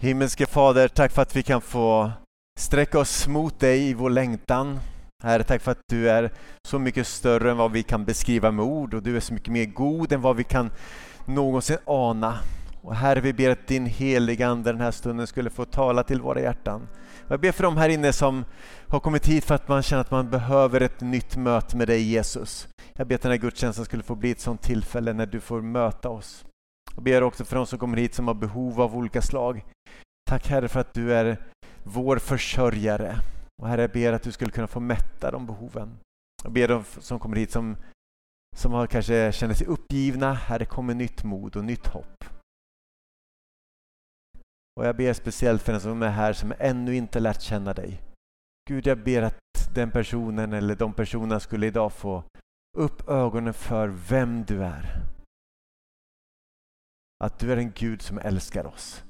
Himmelske Fader, tack för att vi kan få sträcka oss mot dig i vår längtan. Herre, tack för att du är så mycket större än vad vi kan beskriva med ord. Och du är så mycket mer god än vad vi kan någonsin ana. Och Herre, vi ber att din heliga ande den här stunden skulle få tala till våra hjärtan. Jag ber för de här inne som har kommit hit för att man känner att man behöver ett nytt möte med dig, Jesus. Jag ber att den här gudstjänsten skulle få bli ett sånt tillfälle när du får möta oss. Jag ber också för de som kommer hit som har behov av olika slag. Tack Herre för att du är vår försörjare. Och Herre, jag ber att du skulle kunna få mätta de behoven. Jag ber de som kommer hit som har kanske känner sig uppgivna. Herre, kommer nytt mod och nytt hopp. Och jag ber speciellt för den som är här som ännu inte lärt känna dig. Gud, jag ber att den personen eller de personerna skulle idag få upp ögonen för vem du är. Att du är en Gud som älskar oss.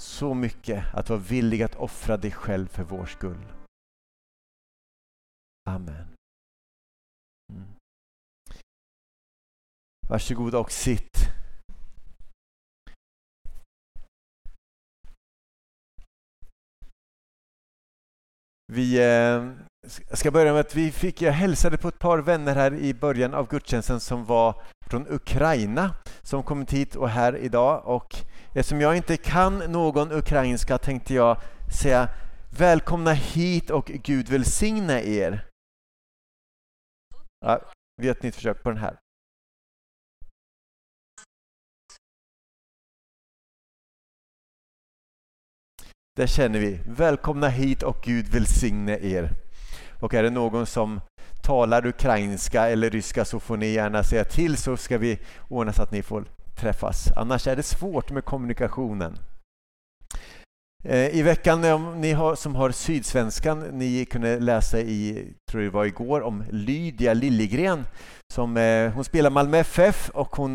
Så mycket att vara villig att offra dig själv för vår skull. Amen. Varsågod och sitt. Vi ska börja med att jag hälsade på ett par vänner här i början av gudstjänsten som var från Ukraina som kommit hit och här idag, och eftersom jag inte kan någon ukrainska tänkte jag säga välkomna hit och Gud välsigna er. Ja, vi har ett nytt försök på den här. Där känner vi. Välkomna hit och Gud välsigne er. Och är det någon som talar ukrainska eller ryska så får ni gärna säga till, så ska vi ordna så att ni får träffas. Annars är det svårt med kommunikationen. I veckan, om ni som har sydsvenskan, ni kunde läsa tror jag det var igår, om Lydia Lillegren. Hon spelar Malmö FF och hon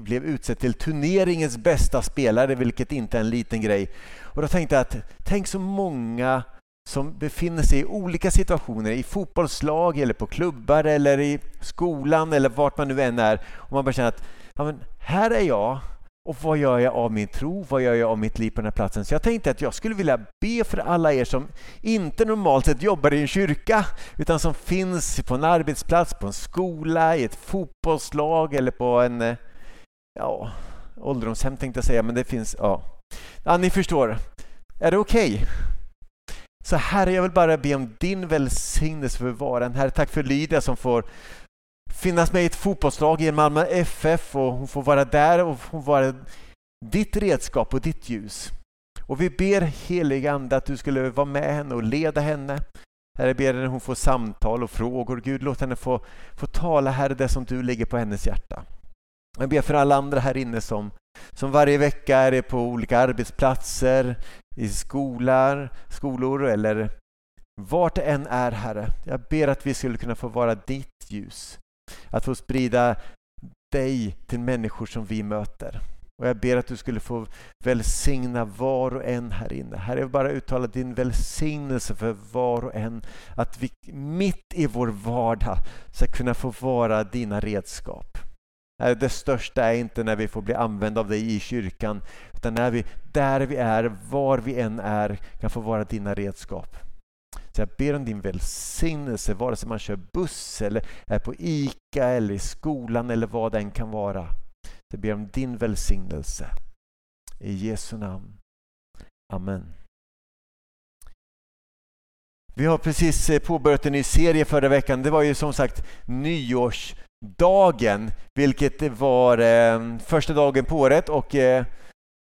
blev utsedd till turneringens bästa spelare, vilket inte är en liten grej. Och då tänkte jag tänk så många som befinner sig i olika situationer, i fotbollslag eller på klubbar eller i skolan eller vart man nu än är. Och man bara känner att ja, men här är jag. Och vad gör jag av min tro? Vad gör jag av mitt liv på den här platsen? Så jag tänkte att jag skulle vilja be för alla er som inte normalt sett jobbar i en kyrka, utan som finns på en arbetsplats, på en skola, i ett fotbollslag eller på en ålderdomshem tänkte jag säga, men det finns, ja ni förstår. Är det okej? Så Herre, jag vill bara be om din välsignelse för varan. Herre, tack för Lydia som får finnas med i ett fotbollslag i Malmö FF, och hon får vara där och hon vara ditt redskap och ditt ljus. Och vi ber heliga ande att du skulle vara med henne och leda henne. Herre, ber när hon får samtal och frågor. Gud, låt henne få tala, Herre, det som du lägger på hennes hjärta. Jag ber för alla andra här inne som varje vecka är på olika arbetsplatser, i skolor eller vart det än är, Herre. Jag ber att vi skulle kunna få vara ditt ljus. Att få sprida dig till människor som vi möter. Och jag ber att du skulle få välsigna var och en här inne. Herre, jag vill bara uttala din välsignelse för var och en. Att vi mitt i vår vardag ska kunna få vara dina redskap. Det största är inte när vi får bli använda av dig i kyrkan, utan när vi, där vi är, var vi än är, kan få vara dina redskap. Så jag ber om din välsignelse, vare sig man kör buss eller är på ICA eller i skolan eller vad den kan vara. Jag ber om din välsignelse. I Jesu namn. Amen. Vi har precis påbörjat en ny serie förra veckan. Det var ju som sagt nyårsdagen, vilket var första dagen på året, och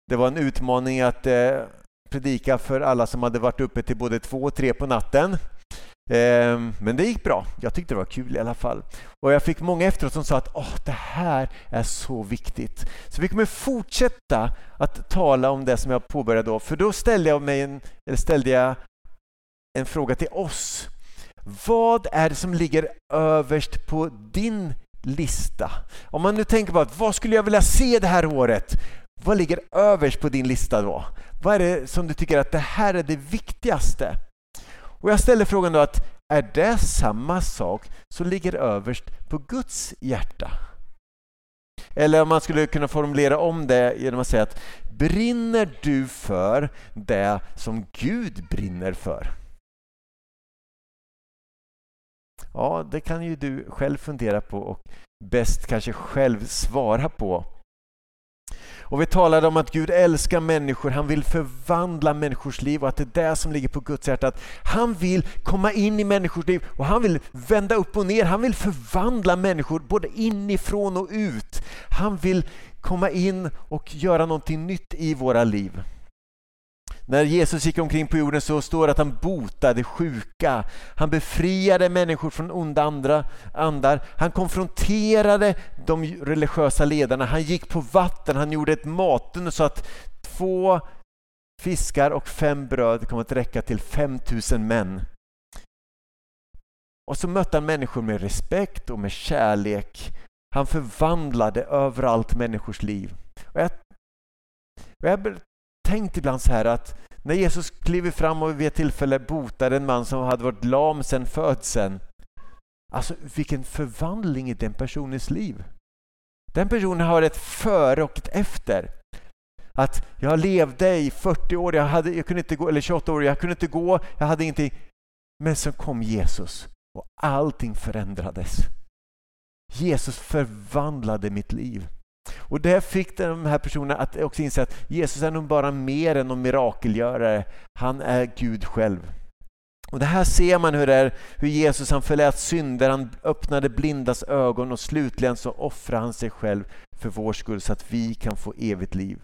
det var en utmaning att predika för alla som hade varit uppe till både 2 och 3 på natten. Men det gick bra. Jag tyckte det var kul i alla fall. Och jag fick många efteråt som sa att det här är så viktigt. Så vi kommer fortsätta att tala om det som jag påbörjade då. För då ställde jag en fråga till oss. Vad är det som ligger överst på din lista? Om man nu tänker på att vad skulle jag vilja se det här året? Vad ligger överst på din lista då? Vad är det som du tycker att det här är det viktigaste? Och jag ställer frågan då att är det samma sak som ligger överst på Guds hjärta? Eller om man skulle kunna formulera om det genom att säga att brinner du för det som Gud brinner för? Ja, det kan ju du själv fundera på och bäst kanske själv svara på. Och vi talade om att Gud älskar människor. Han vill förvandla människors liv och att det är det som ligger på Guds hjärta. Att han vill komma in i människors liv och han vill vända upp och ner. Han vill förvandla människor både inifrån och ut. Han vill komma in och göra någonting nytt i våra liv. När Jesus gick omkring på jorden så står det att han botade sjuka. Han befriade människor från onda andar. Han konfronterade de religiösa ledarna. Han gick på vatten. Han gjorde ett maten så att 2 fiskar och 5 bröd kom att räcka till 5000 män. Och så mötte han människor med respekt och med kärlek. Han förvandlade överallt människors liv. Och jag tänkt ibland så här att när Jesus kliver fram och vid ett tillfälle botade en man som hade varit lam sedan födseln. Alltså vilken förvandling i den personens liv. Den personen har ett före och ett efter. Att jag levde i 40 år, jag kunde inte gå, eller 28 år, jag kunde inte gå, jag hade ingenting. Men så kom Jesus och allting förändrades. Jesus förvandlade mitt liv. Och det fick de här personerna att också inse att Jesus är nog bara mer än en mirakelgörare. Han är Gud själv. Och det här ser man hur det är, hur Jesus han förlät synder, han öppnade blindas ögon och slutligen så offrar han sig själv för vår skull så att vi kan få evigt liv.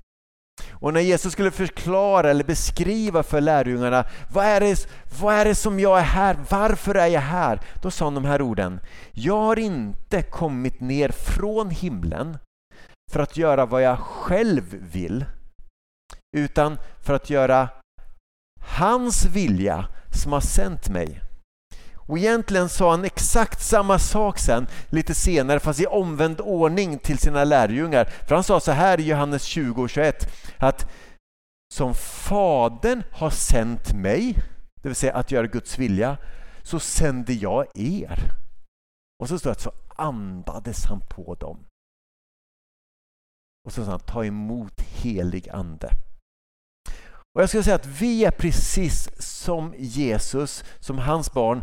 Och när Jesus skulle förklara eller beskriva för lärjungarna vad är det som jag är här? Varför är jag här? Då sa han de här orden: jag har inte kommit ner från himlen för att göra vad jag själv vill, utan för att göra hans vilja som har sänt mig. Och egentligen sa han exakt samma sak sen lite senare, fast i omvänd ordning till sina lärjungar. För han sa så här i Johannes 20:21 att som fadern har sänt mig, det vill säga att göra Guds vilja, så sände jag er. Och så står det att så andades han på dem. Och så sa han, ta emot helig ande. Och jag skulle säga att vi är precis som Jesus, som hans barn.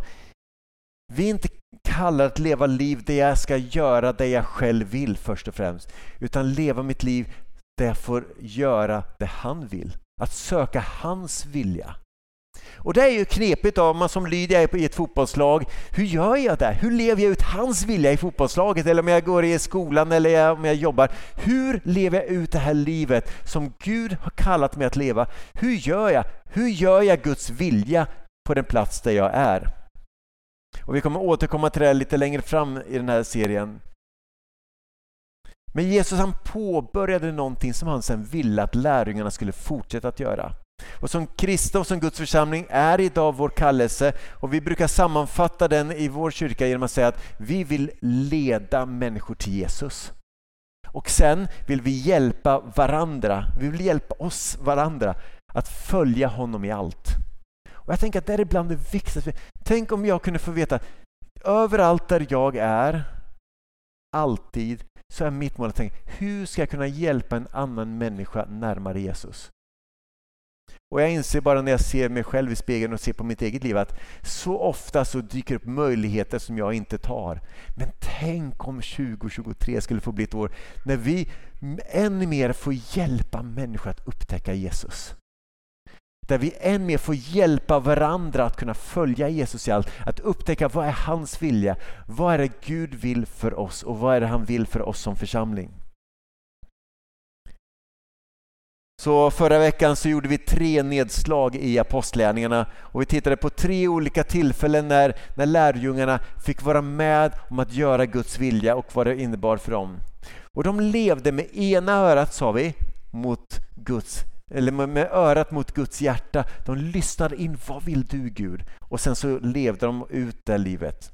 Vi är inte kallade att leva liv där jag ska göra det jag själv vill först och främst. Utan leva mitt liv där jag får göra det han vill. Att söka hans vilja. Och det är ju knepigt om man som Lydia är i ett fotbollslag. Hur gör jag det? Hur lever jag ut hans vilja i fotbollslaget? Eller om jag går i skolan eller om jag jobbar. Hur lever jag ut det här livet som Gud har kallat mig att leva? Hur gör jag? Hur gör jag Guds vilja på den plats där jag är? Och vi kommer återkomma till det lite längre fram i den här serien. Men Jesus han påbörjade någonting som han sen ville att lärjungarna skulle fortsätta att göra. Och som kristna och som Guds församling är idag vår kallelse, och vi brukar sammanfatta den i vår kyrka genom att säga att vi vill leda människor till Jesus. Och sen vill vi hjälpa varandra, vi vill hjälpa oss varandra att följa honom i allt. Och jag tänker att det är bland det viktigaste. Tänk om jag kunde få veta överallt där jag är, alltid, så är mitt mål att tänka, hur ska jag kunna hjälpa en annan människa närmare Jesus? Och jag inser bara när jag ser mig själv i spegeln och ser på mitt eget liv att så ofta så dyker upp möjligheter som jag inte tar. Men tänk om 2023 skulle få bli ett år när vi än mer får hjälpa människor att upptäcka Jesus. Där vi än mer får hjälpa varandra att kunna följa Jesus i allt. Att upptäcka vad är hans vilja, vad är det Gud vill för oss och vad är det han vill för oss som församling. Så förra veckan så gjorde vi 3 nedslag i apostlärningarna och vi tittade på 3 olika tillfällen när lärjungarna fick vara med om att göra Guds vilja och vad det innebar för dem. Och de levde med ena örat, sa vi, med örat mot Guds hjärta. De lyssnade in, vad vill du Gud? Och sen så levde de ut det livet.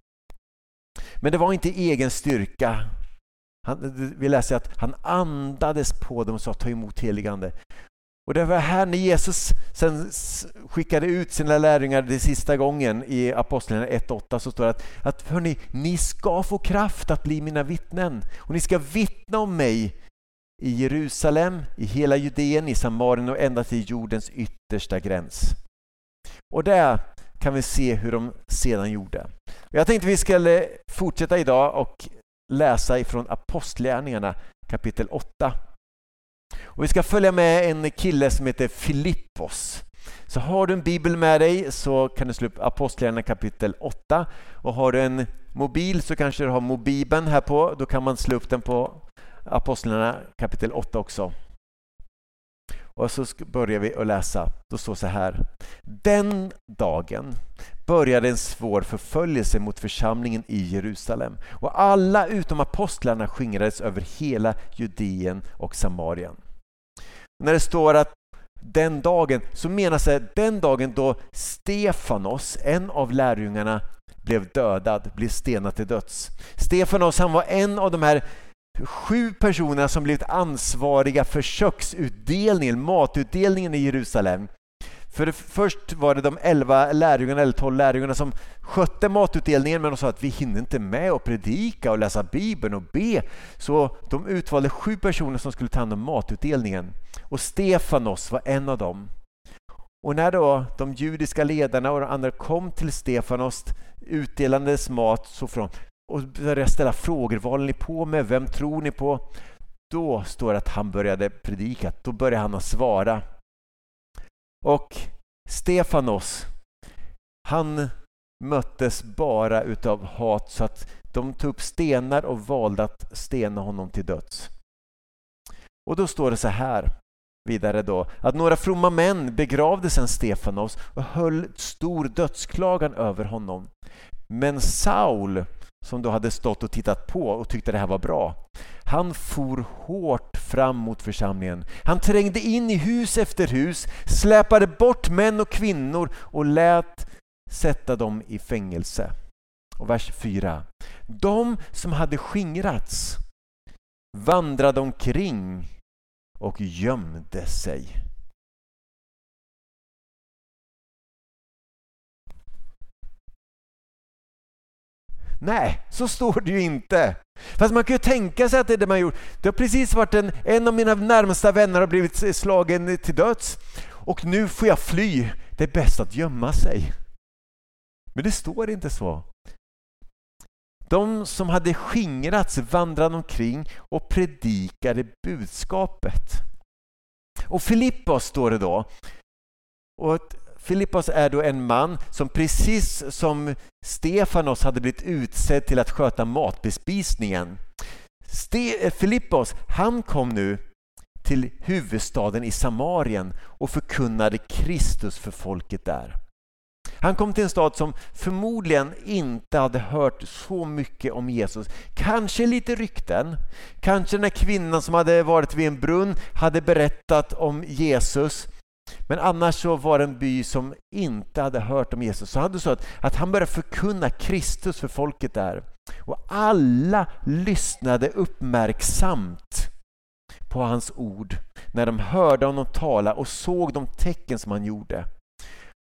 Men det var inte egen styrka. Vi läser att han andades på dem och sa ta emot helig ande. Och det var här när Jesus sen skickade ut sina lärjungar det sista gången i Apostlarna 1:8, så står det att hörni, ni ska få kraft att bli mina vittnen. Och ni ska vittna om mig i Jerusalem, i hela Judeen, i Samarien och ända till jordens yttersta gräns. Och där kan vi se hur de sedan gjorde. Jag tänkte vi skulle fortsätta idag och läsa ifrån Apostlärningarna kapitel 8. Och vi ska följa med en kille som heter Filippos. Så har du en bibel med dig så kan du slå upp Apostlärningarna kapitel 8. Och har du en mobil så kanske du har mobiben här på. Då kan man slå upp den på Apostlärningarna kapitel 8 också. Och så börjar vi att läsa. Då står så här. Den dagen började en svår förföljelse mot församlingen i Jerusalem. Och alla utom apostlarna skingrades över hela Judeen och Samarien. Och när det står att den dagen, så menas det den dagen då Stefanos, en av lärjungarna, blev dödad, blev stenad till döds. Stefanos, han var en av de här 7 personer som blivit ansvariga för köksutdelningen, matutdelningen i Jerusalem. För först var det de 11 lärjungarna eller 12 lärjungarna som skötte matutdelningen, men de sa att vi hinner inte med att predika och läsa Bibeln och be. Så de utvalde 7 personer som skulle ta hand om matutdelningen. Och Stefanos var en av dem. Och när då de judiska ledarna och de andra kom till Stefanos utdelandes mat så från och började ställa frågor, vad håller ni på med? Vem tror ni på? Då står det att han började predika. Då började han att svara. Och Stefanos, han möttes bara utav hat, så att de tog upp stenar och valde att stena honom till döds. Och då står det så här vidare då, att några fromma män begravde sedan Stefanos och höll stor dödsklagan över honom. Men Saul, som då hade stått och tittat på och tyckte det här var bra, han for hårt fram mot församlingen. Han trängde in i hus efter hus, släpade bort män och kvinnor och lät sätta dem i fängelse. Och vers 4. De som hade skingrats vandrade omkring och gömde sig. Nej, så står det ju inte. Fast man kan ju tänka sig att det är det man gjort. Det har precis varit en av mina närmsta vänner har blivit slagen till döds. Och nu får jag fly. Det är bäst att gömma sig. Men det står inte så. De som hade skingrats vandrade omkring och predikade budskapet. Och Filippos står det då. Och Filippos är då en man som precis som Stefanos hade blivit utsedd till att sköta matbespisningen. Filippos, han kom nu till huvudstaden i Samarien och förkunnade Kristus för folket där. Han kom till en stad som förmodligen inte hade hört så mycket om Jesus. Kanske lite rykten. Kanske den kvinnan som hade varit vid en brunn hade berättat om Jesus. Men annars så var det en by som inte hade hört om Jesus. Så hade det så att han började förkunna Kristus för folket där. Och alla lyssnade uppmärksamt på hans ord när de hörde honom tala och såg de tecken som han gjorde.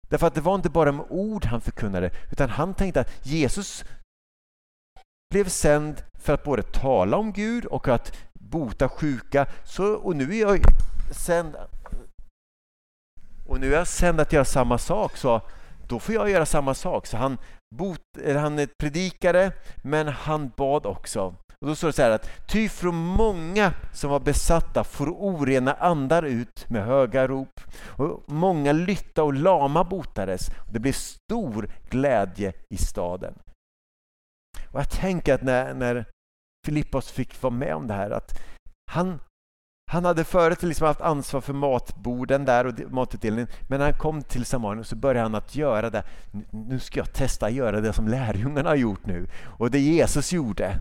Därför att det var inte bara med ord han förkunnade, utan han tänkte att Jesus blev sänd för att både tala om Gud och att bota sjuka. Och nu är jag sänd... Och nu är jag sänd att göra samma sak, så då får jag göra samma sak. Så han predikade, men han bad också. Och då står det så här att ty från många som var besatta får orena andar ut med höga rop. Och många lytta och lama botades. Och det blev stor glädje i staden. Och jag tänker att när Filippos fick vara med om det här, att han hade förut liksom haft ansvar för matborden där och matutdelningen. Men när han kom till Samarien så började han att göra det. Nu ska jag testa att göra det som lärjungarna har gjort nu. Och det Jesus gjorde.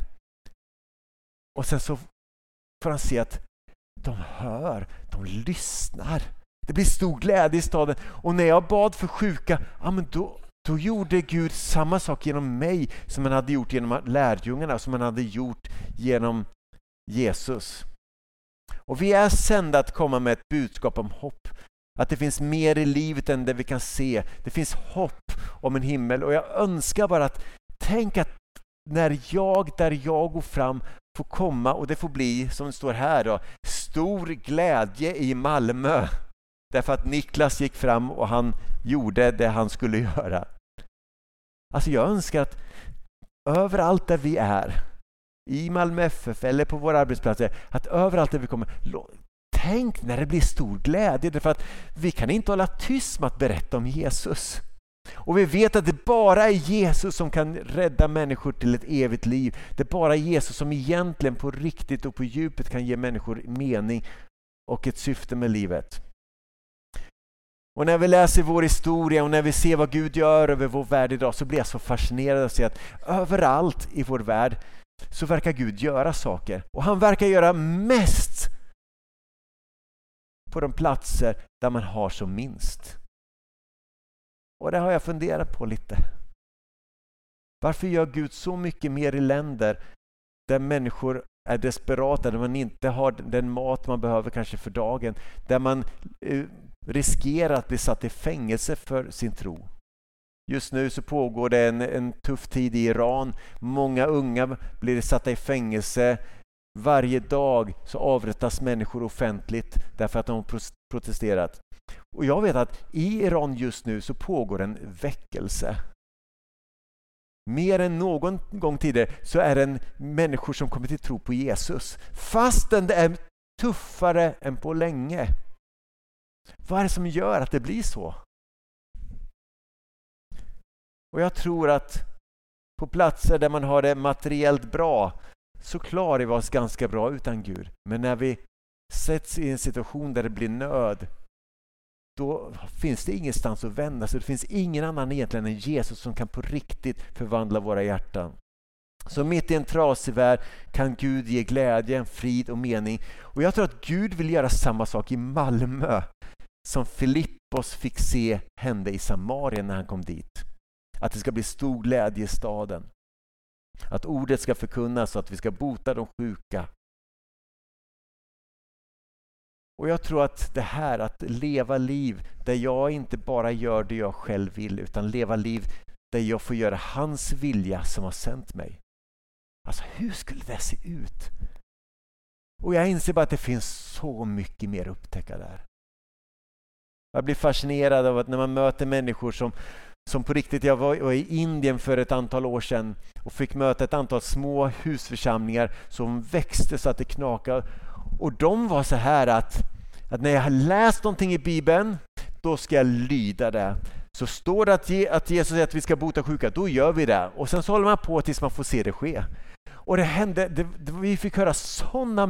Och sen så får han se att de hör, de lyssnar. Det blir stor glädje i staden. Och när jag bad för sjuka, ja, men då gjorde Gud samma sak genom mig som han hade gjort genom lärjungarna, som han hade gjort genom Jesus. Och vi är sända att komma med ett budskap om hopp. Att det finns mer i livet än det vi kan se. Det finns hopp om en himmel. Och jag önskar bara att tänka att där jag går fram får komma, och det får bli, som det står här då, stor glädje i Malmö. Därför att Niklas gick fram och han gjorde det han skulle göra. Alltså jag önskar att överallt där vi är, i Malmö FF eller på våra arbetsplatser, att överallt där vi kommer, tänk när det blir stor glädje. Därför att vi kan inte hålla tyst med att berätta om Jesus. Och vi vet att det bara är Jesus som kan rädda människor till ett evigt liv. Det är bara Jesus som egentligen på riktigt och på djupet kan ge människor mening och ett syfte med livet. Och när vi läser vår historia och när vi ser vad Gud gör över vår värld idag, så blir jag så fascinerad att se att överallt i vår värld så verkar Gud göra saker. Och han verkar göra mest på de platser där man har som minst. Och det har jag funderat på lite. Varför gör Gud så mycket mer i länder där människor är desperata, där man inte har den mat man behöver kanske för dagen, där man riskerar att bli satt i fängelse för sin tro? Just nu så pågår det en tuff tid i Iran. Många unga blir satta i fängelse. Varje dag så avrättas människor offentligt därför att de har protesterat. Och jag vet att i Iran just nu så pågår en väckelse. Mer än någon gång tidigare så är det människor som kommer till tro på Jesus. Fastän det är tuffare än på länge. Vad är det som gör att det blir så? Och jag tror att på platser där man har det materiellt bra så klarar vi oss ganska bra utan Gud. Men när vi sätts i en situation där det blir nöd, då finns det ingenstans att vända sig. Det finns ingen annan egentligen än Jesus som kan på riktigt förvandla våra hjärtan. Så mitt i en trasig värld kan Gud ge glädje, frid och mening. Och jag tror att Gud vill göra samma sak i Malmö som Filippos fick se hände i Samarien när han kom dit. Att det ska bli stor glädje i staden. Att ordet ska förkunnas och att vi ska bota de sjuka. Och jag tror att det här att leva liv där jag inte bara gör det jag själv vill, utan leva liv där jag får göra hans vilja som har sänt mig. Alltså hur skulle det se ut? Och jag inser bara att det finns så mycket mer att upptäcka där. Jag blir fascinerad av att när man möter människor som på riktigt, jag var i Indien för ett antal år sedan och fick möta ett antal små husförsamlingar som växte så att det knakade. Och de var så här att när jag har läst någonting i Bibeln, då ska jag lyda det. Så står det att Jesus säger att vi ska bota sjuka, då gör vi det. Och sen så håller man på tills man får se det ske. Och det hände, vi fick höra sådana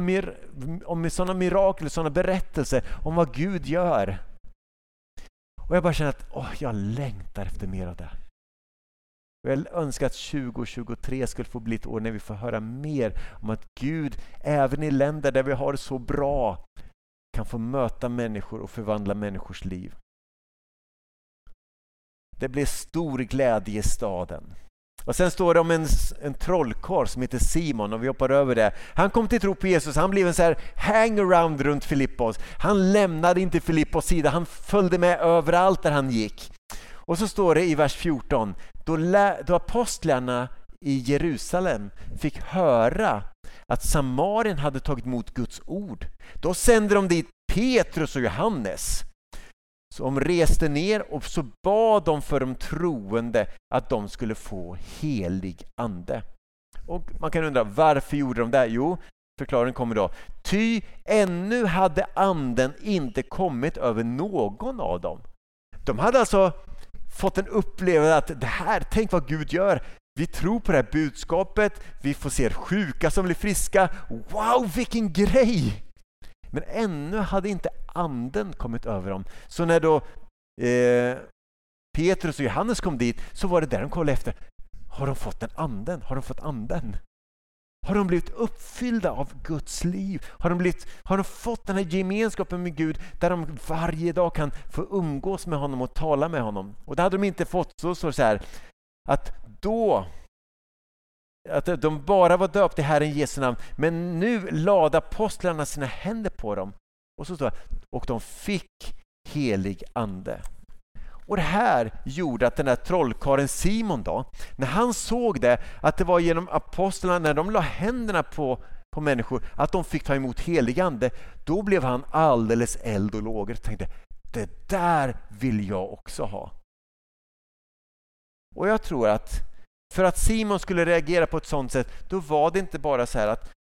mirakel, sådana berättelser om vad Gud gör. Och jag bara känner att jag längtar efter mer av det. Och jag önskar att 2023 skulle få bli ett år när vi får höra mer om att Gud, även i länder där vi har det så bra, kan få möta människor och förvandla människors liv. Det blir stor glädje i staden. Och sen står det om en trollkarl som heter Simon, och vi hoppar över det. Han kom till tro på Jesus, han blev en så här hangaround runt Filippos. Han lämnade inte Filippos sida, han följde med överallt där han gick. Och så står det i vers 14, då apostlarna i Jerusalem fick höra att Samarien hade tagit emot Guds ord, då sände de dit Petrus och Johannes. Så de reste ner och så bad de för de troende att de skulle få helig ande. Och man kan undra, varför gjorde de det? Jo, förklaringen kommer då. Ty ännu hade anden inte kommit över någon av dem. De hade alltså fått en upplevelse att det här, tänk vad Gud gör. Vi tror på det här budskapet, vi får se sjuka som blir friska. Wow, vilken grej! Men ännu hade inte anden kommit över dem. Så när då Petrus och Johannes kom dit, så var det där de kollade efter. Har de fått den anden? Har de fått anden? Har de blivit uppfyllda av Guds liv? Har de fått den här gemenskapen med Gud där de varje dag kan få umgås med honom och tala med honom? Och det hade de inte fått, så här att då att de bara var döpta i Herren Jesu namn, men nu lade apostlarna sina händer på dem och så står det, och de fick helig ande. Och det här gjorde att den där trollkaren Simon då, när han såg det, att det var genom apostlarna när de la händerna på människor att de fick ta emot helig ande, då blev han alldeles eld och lågor och tänkte, det där vill jag också ha. Och jag tror att för att Simon skulle reagera på ett sånt sätt, då var det inte bara så här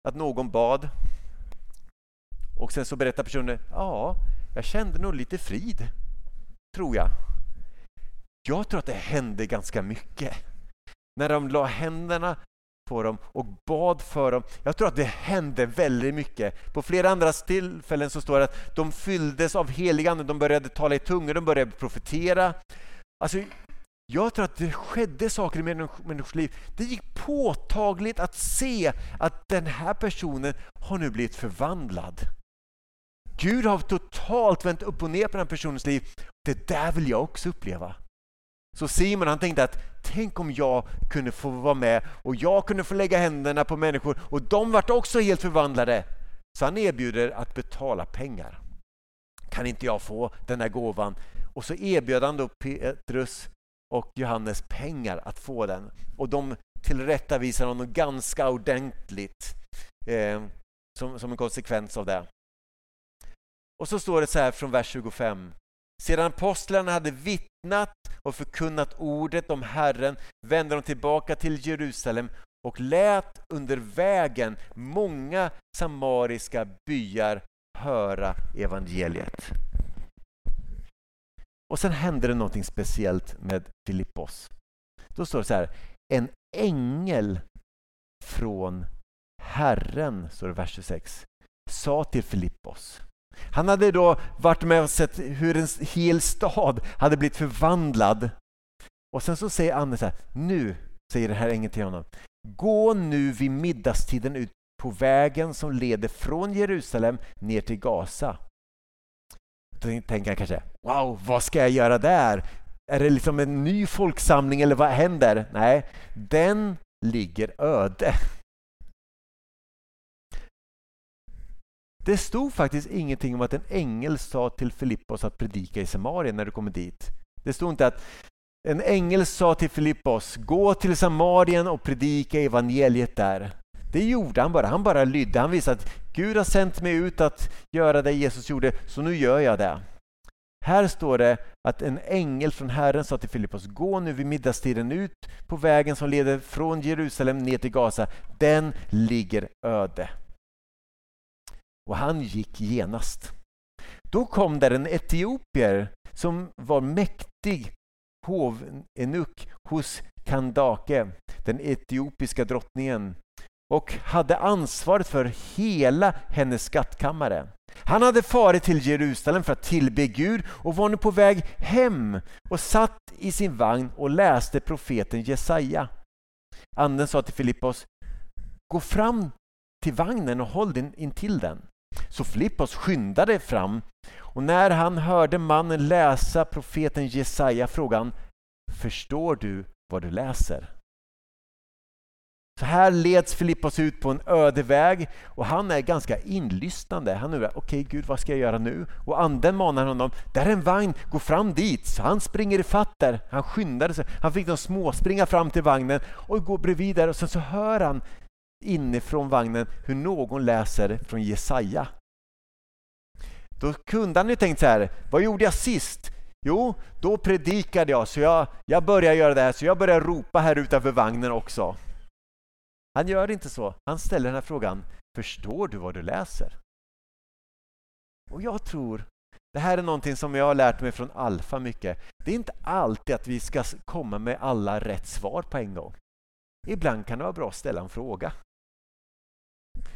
att någon bad och sen så berättar personen, ja, jag kände nog lite frid, tror jag. Jag tror att det hände ganska mycket. När de la händerna på dem och bad för dem, jag tror att det hände väldigt mycket. På flera andra tillfällen så står det att de fylldes av helig ande, de började tala i tungor, de började profetera. Alltså, jag tror att det skedde saker i människors liv. Det gick påtagligt att se att den här personen har nu blivit förvandlad. Gud har totalt vänt upp och ner på den här personens liv. Det där vill jag också uppleva. Så Simon, han tänkte att tänk om jag kunde få vara med och jag kunde få lägga händerna på människor och de vart också helt förvandlade. Så han erbjuder att betala pengar. Kan inte jag få den här gåvan? Och så erbjöd han då Petrus och Johannes pengar att få den. Och de tillrättavisar honom ganska ordentligt som en konsekvens av det. Och så står det så här från vers 25. Sedan apostlarna hade vittnat och förkunnat ordet om Herren vände de tillbaka till Jerusalem och lät under vägen många samariska byar höra evangeliet. Och sen hände det någonting speciellt med Filippos. Då står det så här, en ängel från Herren, står det vers 26, sa till Filippos. Han hade då varit med och sett hur en hel stad hade blivit förvandlad. Och sen så säger Anne så här, nu säger det här ängeln till honom. Gå nu vid middagstiden ut på vägen som leder från Jerusalem ner till Gaza. Då tänker han kanske, wow, vad ska jag göra där? Är det liksom en ny folksamling eller vad händer? Nej, den ligger öde. Det stod faktiskt ingenting om att en ängel sa till Filippos att predika i Samarien när du kommer dit. Det stod inte att en ängel sa till Filippos, gå till Samarien och predika evangeliet där. Det gjorde han bara. Han bara lydde. Han visade att Gud har sänt mig ut att göra det Jesus gjorde, så nu gör jag det. Här står det att en ängel från Herren sa till Filippos, gå nu vid middagstiden ut på vägen som leder från Jerusalem ner till Gaza. Den ligger öde. Och han gick genast. Då kom där en etiopier som var mäktig hovenuk hos Kandake, den etiopiska drottningen, och hade ansvaret för hela hennes skattkammare. Han hade farit till Jerusalem för att tillbe Gud och var nu på väg hem och satt i sin vagn och läste profeten Jesaja. Anden sa till Filippos, gå fram till vagnen och håll den intill den. Så Filippos skyndade fram och när han hörde mannen läsa profeten Jesaja frågan, förstår du vad du läser? Så här leds Filippos ut på en öde väg och han är ganska inlystande. Han är okej Gud, vad ska jag göra nu? Och anden manar honom, där är en vagn, gå fram dit. Så han springer i fatter, han skyndade sig, han fick de små springa fram till vagnen och går bredvid där och sen så hör han inifrån vagnen hur någon läser från Jesaja. Då kunde han ju tänkt så här, vad gjorde jag sist? Jo, då predikade jag, så jag började göra det här, så jag började ropa här utanför vagnen också. Han gör inte så. Han ställer den här frågan, förstår du vad du läser? Och jag tror, det här är någonting som jag har lärt mig från Alfa mycket. Det är inte alltid att vi ska komma med alla rätt svar på en gång. Ibland kan det vara bra att ställa en fråga.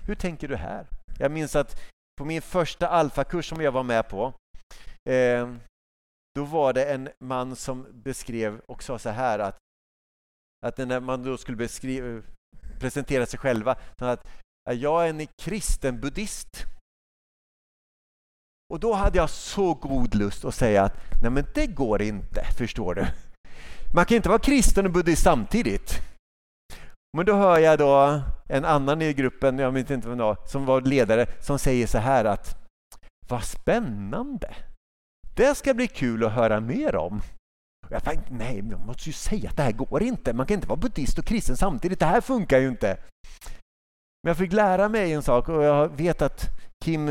Hur tänker du här? Jag minns att på min första alfakurs som jag var med på, då var det en man som beskrev och sa så här att när man då skulle presentera sig själva, att jag är en kristen buddhist. Och då hade jag så god lust att säga att nej, men det går inte, förstår du. Man kan inte vara kristen och buddhist samtidigt. Men då hör jag då en annan i gruppen, jag minns inte vem det var, som var ledare, som säger så här att vad spännande. Det ska bli kul att höra mer om. Jag tänkte, nej, jag måste ju säga att det här går inte. Man kan inte vara buddhist och kristen samtidigt. Det här funkar ju inte. Men jag fick lära mig en sak, och jag vet att Kim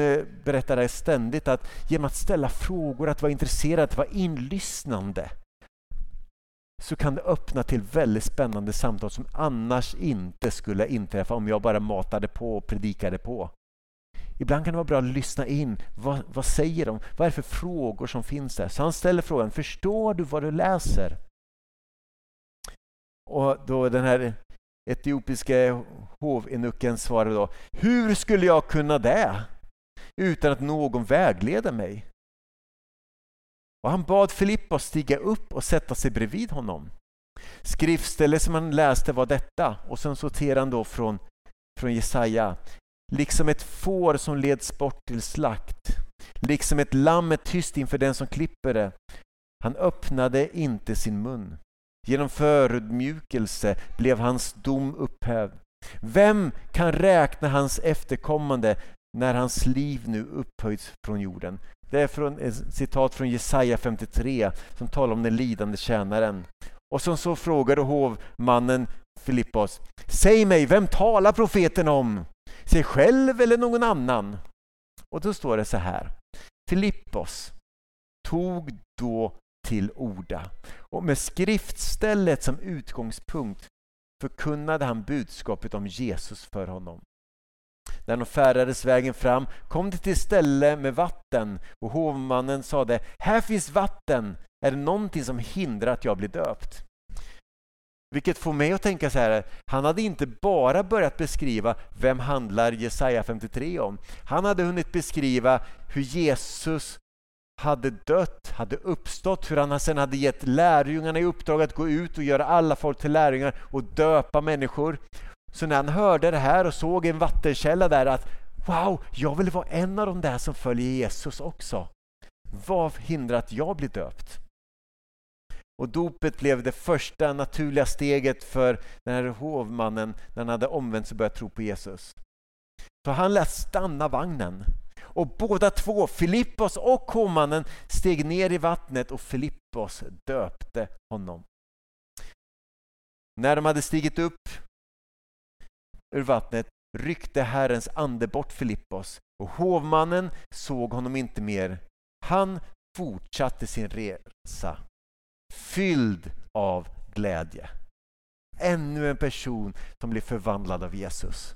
berättar det ständigt, att genom att ställa frågor, att vara intresserad, att vara inlyssnande, så kan det öppna till väldigt spännande samtal som annars inte skulle inträffa om jag bara matade på och predikade på. Ibland kan det vara bra att lyssna in. Vad säger de? Vad är det för frågor som finns där? Så han ställer frågan, förstår du vad du läser? Och då den här etiopiska hovenucken svarade då, hur skulle jag kunna det utan att någon vägleder mig? Och han bad Filippos stiga upp och sätta sig bredvid honom. Skriftstället som han läste var detta. Och sen sorterar han då från Jesaja. Liksom ett får som leds bort till slakt. Liksom ett lamm är tyst inför den som klipper det. Han öppnade inte sin mun. Genom förödmjukelse blev hans dom upphävd. Vem kan räkna hans efterkommande när hans liv nu upphöjts från jorden? Det är ett citat från Jesaja 53 som talar om den lidande tjänaren. Och så frågade hovmannen Filippos, säg mig, vem talar profeten om? Sig själv eller någon annan? Och då står det så här. Filippos tog då till orda. Och med skriftstället som utgångspunkt förkunnade han budskapet om Jesus för honom. När de färdades vägen fram kom det till ställe med vatten, och hovmannen sade, här finns vatten, är det någonting som hindrar att jag blir döpt? Vilket får mig att tänka så här, han hade inte bara börjat beskriva vem handlar Jesaja 53 om. Han hade hunnit beskriva hur Jesus hade dött, hade uppstått, hur han sen hade gett lärjungarna i uppdrag att gå ut och göra alla folk till lärjungar och döpa människor. Så när han hörde det här och såg en vattenkälla där, att wow, jag vill vara en av de där som följer Jesus också. Vad hindrar att jag blir döpt? Och dopet blev det första naturliga steget för den här hovmannen när han hade omvänt sig och börjat tro på Jesus. Så han lät stanna vagnen. Och båda två, Filippos och hovmannen, steg ner i vattnet och Filippos döpte honom. När de hade stigit upp ur vattnet ryckte Herrens ande bort Filippos, och hovmannen såg honom inte mer. Han fortsatte sin resa, fylld av glädje. Ännu en person som blir förvandlad av Jesus.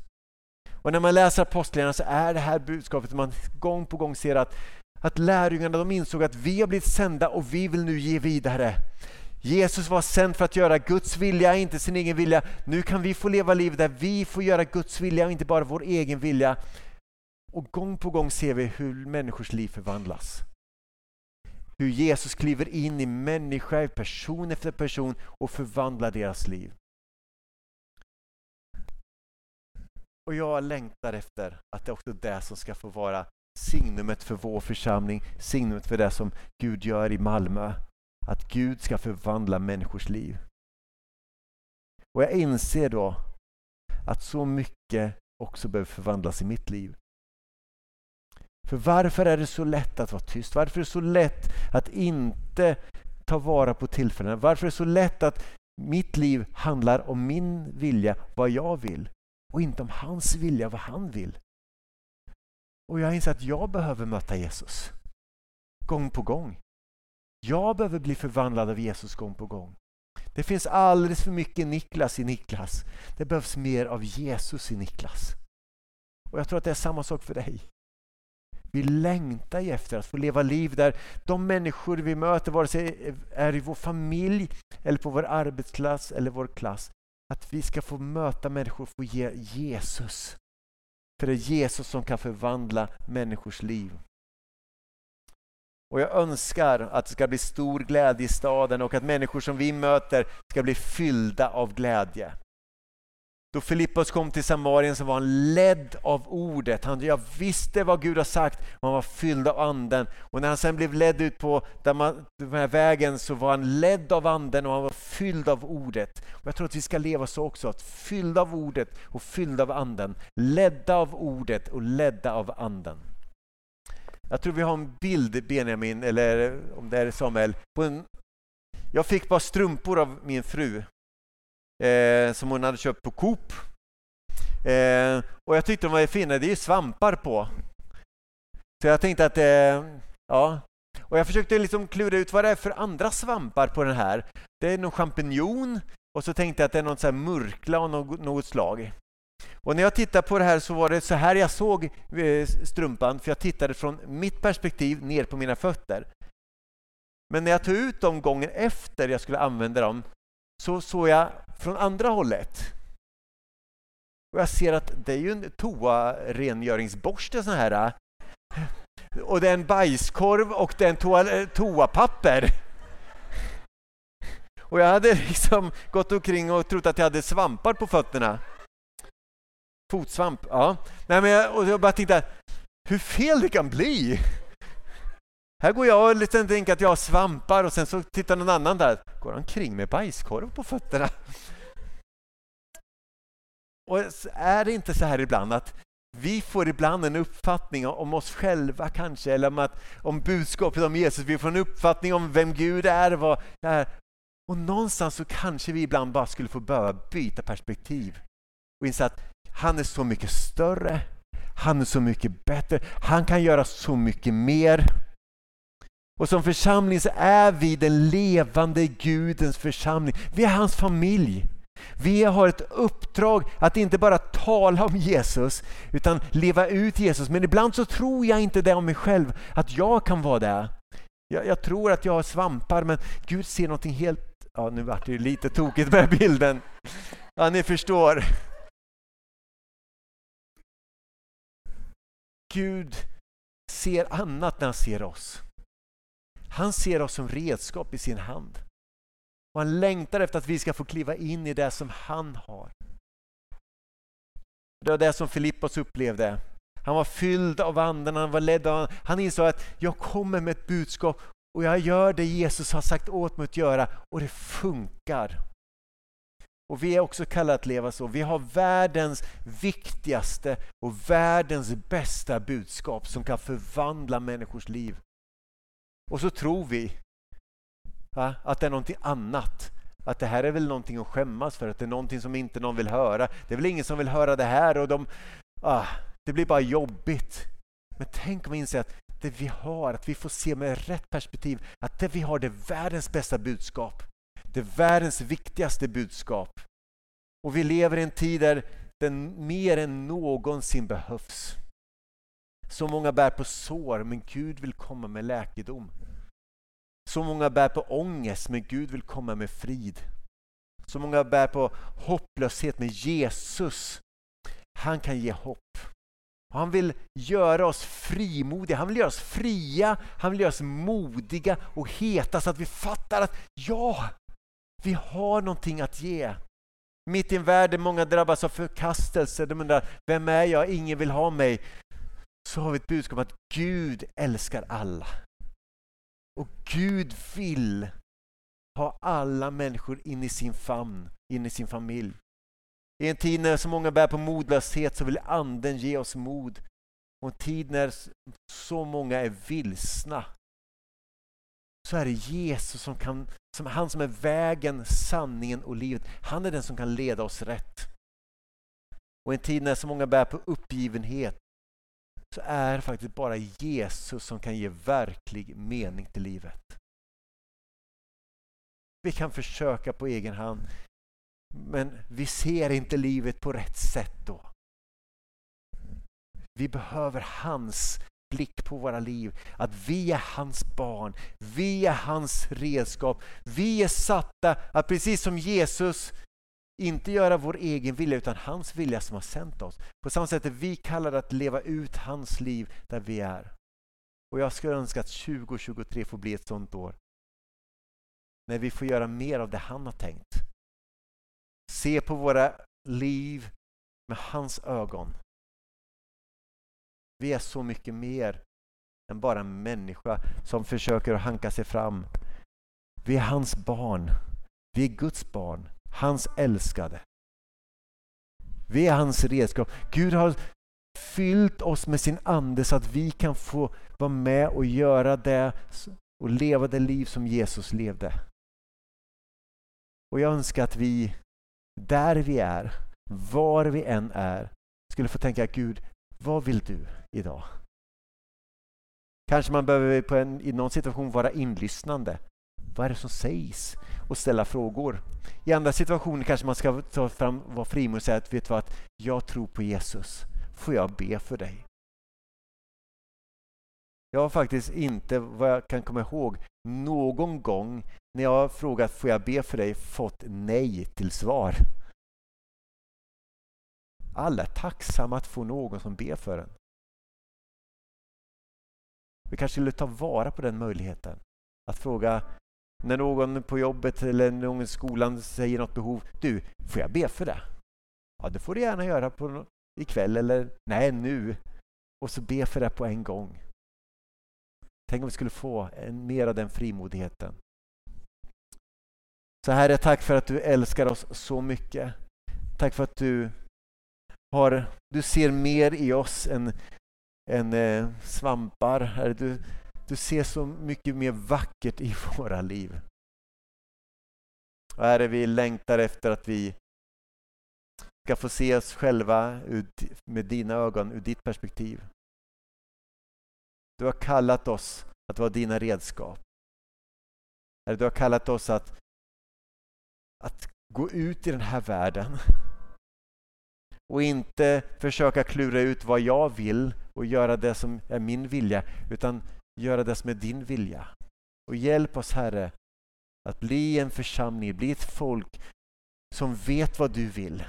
Och när man läser apostlarna så är det här budskapet man gång på gång ser, att lärjungarna, de insåg att vi har blivit sända och vi vill nu ge vidare. Jesus var sänd för att göra Guds vilja, inte sin egen vilja. Nu kan vi få leva liv där vi får göra Guds vilja och inte bara vår egen vilja. Och gång på gång ser vi hur människors liv förvandlas. Hur Jesus kliver in i människor, person efter person, och förvandlar deras liv. Och jag längtar efter att det är också det som ska få vara signumet för vår församling, signumet för det som Gud gör i Malmö. Att Gud ska förvandla människors liv. Och jag inser då att så mycket också behöver förvandlas i mitt liv. För varför är det så lätt att vara tyst? Varför är det så lätt att inte ta vara på tillfällena? Varför är det så lätt att mitt liv handlar om min vilja, vad jag vill, och inte om hans vilja, vad han vill? Och jag inser att jag behöver möta Jesus gång på gång. Jag behöver bli förvandlad av Jesus gång på gång. Det finns alldeles för mycket Niklas i Niklas. Det behövs mer av Jesus i Niklas. Och jag tror att det är samma sak för dig. Vi längtar efter att få leva liv där de människor vi möter, vare sig är i vår familj eller på vår arbetsplats eller vår klass, att vi ska få möta människor och få ge Jesus. För det är Jesus som kan förvandla människors liv. Och jag önskar att det ska bli stor glädje i staden och att människor som vi möter ska bli fyllda av glädje. Då Filippos kom till Samarien så var han ledd av ordet. Jag visste vad Gud har sagt. Han var fylld av anden. Och när han sen blev ledd ut på den här vägen så var han ledd av anden och han var fylld av ordet. Och jag tror att vi ska leva så också. Att fylld av ordet och fylld av anden. Ledda av ordet och ledda av anden. Jag tror vi har en bild, Benjamin, eller om det är Samuel. Jag fick bara strumpor av min fru. Som hon hade köpt på Coop. Och jag tyckte de var fina. Det är ju svampar på. Så jag tänkte att... ja. Och jag försökte liksom klura ut vad det är för andra svampar på den här. Det är någon champinjon. Och så tänkte jag att det är någon så här mörkla av något slag. Och när jag tittade på det här så var det så här jag såg strumpan. För jag tittade från mitt perspektiv ner på mina fötter. Men när jag tog ut dem gången efter jag skulle använda dem, så såg jag från andra hållet. Och jag ser att det är ju en toarengöringsborste sån här. Och det är en bajskorv och det är en toapapper. Och jag hade liksom gått omkring och trott att jag hade svampar på fötterna. Fotsvamp, ja. Nej, men jag bara tänkte hur fel det kan bli. Här går jag och lite tänker att jag har svampar och sen så tittar någon annan där. Går han kring med bajskorv på fötterna? Och är det inte så här ibland att vi får ibland en uppfattning om oss själva kanske, eller om budskapet om Jesus, vi får en uppfattning om vem Gud är, vad det är. Och någonstans så kanske vi ibland bara skulle få behöva byta perspektiv och inse att han är så mycket större, han är så mycket bättre, han kan göra så mycket mer. Och som församling så är vi den levande Gudens församling. Vi är hans familj. Vi har ett uppdrag att inte bara tala om Jesus utan leva ut Jesus. Men ibland så tror jag inte det om mig själv, att jag kan vara det. Jag tror att jag har svampar, men Gud ser någonting helt... Ja, nu vart det lite tokigt med bilden. Ja, ni förstår. Gud ser annat när han ser oss. Han ser oss som redskap i sin hand. Och han längtar efter att vi ska få kliva in i det som han har. Det var det som Filippos upplevde. Han var fylld av anden, han var ledd av anden. Han insåg att jag kommer med ett budskap och jag gör det Jesus har sagt åt mig att göra. Och det funkar. Och vi är också kallade att leva så. Vi har världens viktigaste och världens bästa budskap som kan förvandla människors liv. Och så tror vi att det är någonting annat. Att det här är väl någonting att skämmas för. Att det är någonting som inte någon vill höra. Det är väl ingen som vill höra det här. Och det blir bara jobbigt. Men tänk om vi inser att det vi har, att vi får se med rätt perspektiv. Att det vi har, det är världens bästa budskap. Det är världens viktigaste budskap. Och vi lever i en tid där den mer än någonsin behövs. Så många bär på sår, men Gud vill komma med läkedom. Så många bär på ångest, men Gud vill komma med frid. Så många bär på hopplöshet, men Jesus, han kan ge hopp. Han vill göra oss frimodiga, han vill göra oss fria, han vill göra oss modiga och heta så att vi fattar att vi har någonting att ge. Mitt i en värld där många drabbas av förkastelse, de undrar, vem är jag? Ingen vill ha mig. Så har vi ett budskap att Gud älskar alla. Och Gud vill ha alla människor in i sin famn, in i sin familj. I en tid när så många bär på modlöshet så vill anden ge oss mod. Och en tid när så många är vilsna så är det Jesus han som är vägen, sanningen och livet. Han är den som kan leda oss rätt. Och i en tid när så många bär på uppgivenhet så är det faktiskt bara Jesus som kan ge verklig mening till livet. Vi kan försöka på egen hand, men vi ser inte livet på rätt sätt då. Vi behöver hans blick på våra liv. Att vi är hans barn, vi är hans redskap. Vi är satta att precis som Jesus inte göra vår egen vilja utan hans vilja som har sänt oss. På samma sätt är vi kallade att leva ut hans liv där vi är. Och jag skulle önska att 2023 får bli ett sånt år. När vi får göra mer av det han har tänkt. Se på våra liv med hans ögon. Vi är så mycket mer än bara en människa som försöker hanka sig fram. Vi är hans barn. Vi är Guds barn. Hans älskade. Vi är hans redskap. Gud har fyllt oss med sin ande så att vi kan få vara med och göra det och leva det liv som Jesus levde. Och jag önskar att vi, där vi är, var vi än är, skulle få tänka: Gud, vad vill du idag? Kanske man behöver i någon situation vara inlyssnande. Vad är det som sägs? Och ställa frågor. I andra situationer kanske man ska ta fram, vara frimod och säga att, vet du vad, jag tror på Jesus. Får jag be för dig? Jag har faktiskt inte, vad jag kan komma ihåg, någon gång när jag har frågat får jag be för dig fått nej till svar. Alla är tacksamma att få någon som ber för en. Vi kanske skulle ta vara på den möjligheten. Att fråga när någon på jobbet eller någon i skolan säger något behov. Du, får jag be för det? Ja, det får du gärna göra på ikväll eller nej nu. Och så be för det på en gång. Tänk om vi skulle få mer av den frimodigheten. Så Herre, tack för att du älskar oss så mycket. Tack för att du ser mer i oss än svampar. Herre, du ser så mycket mer vackert i våra liv. Och Herre, vi längtar efter att vi ska få se oss själva med dina ögon, ur ditt perspektiv. Du har kallat oss att vara dina redskap. Herre, du har kallat oss att gå ut i den här världen och inte försöka klura ut vad jag vill och göra det som är min vilja, utan göra det som är din vilja. Och hjälp oss, Herre, att bli en församling, bli ett folk som vet vad du vill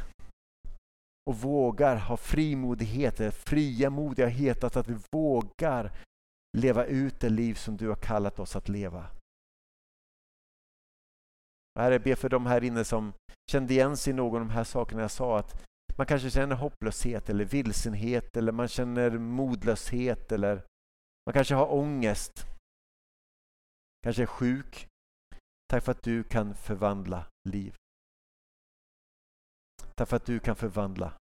och vågar ha frimodighet, fria modighet, att vi vågar leva ut det liv som du har kallat oss att leva. Herre, jag ber för de här inne som kände igen sig i någon av de här sakerna jag sa, att man kanske känner hopplöshet eller vilsenhet, eller man känner modlöshet, eller man kanske har ångest, kanske är sjuk. Tack för att du kan förvandla liv. Tack för att du kan förvandla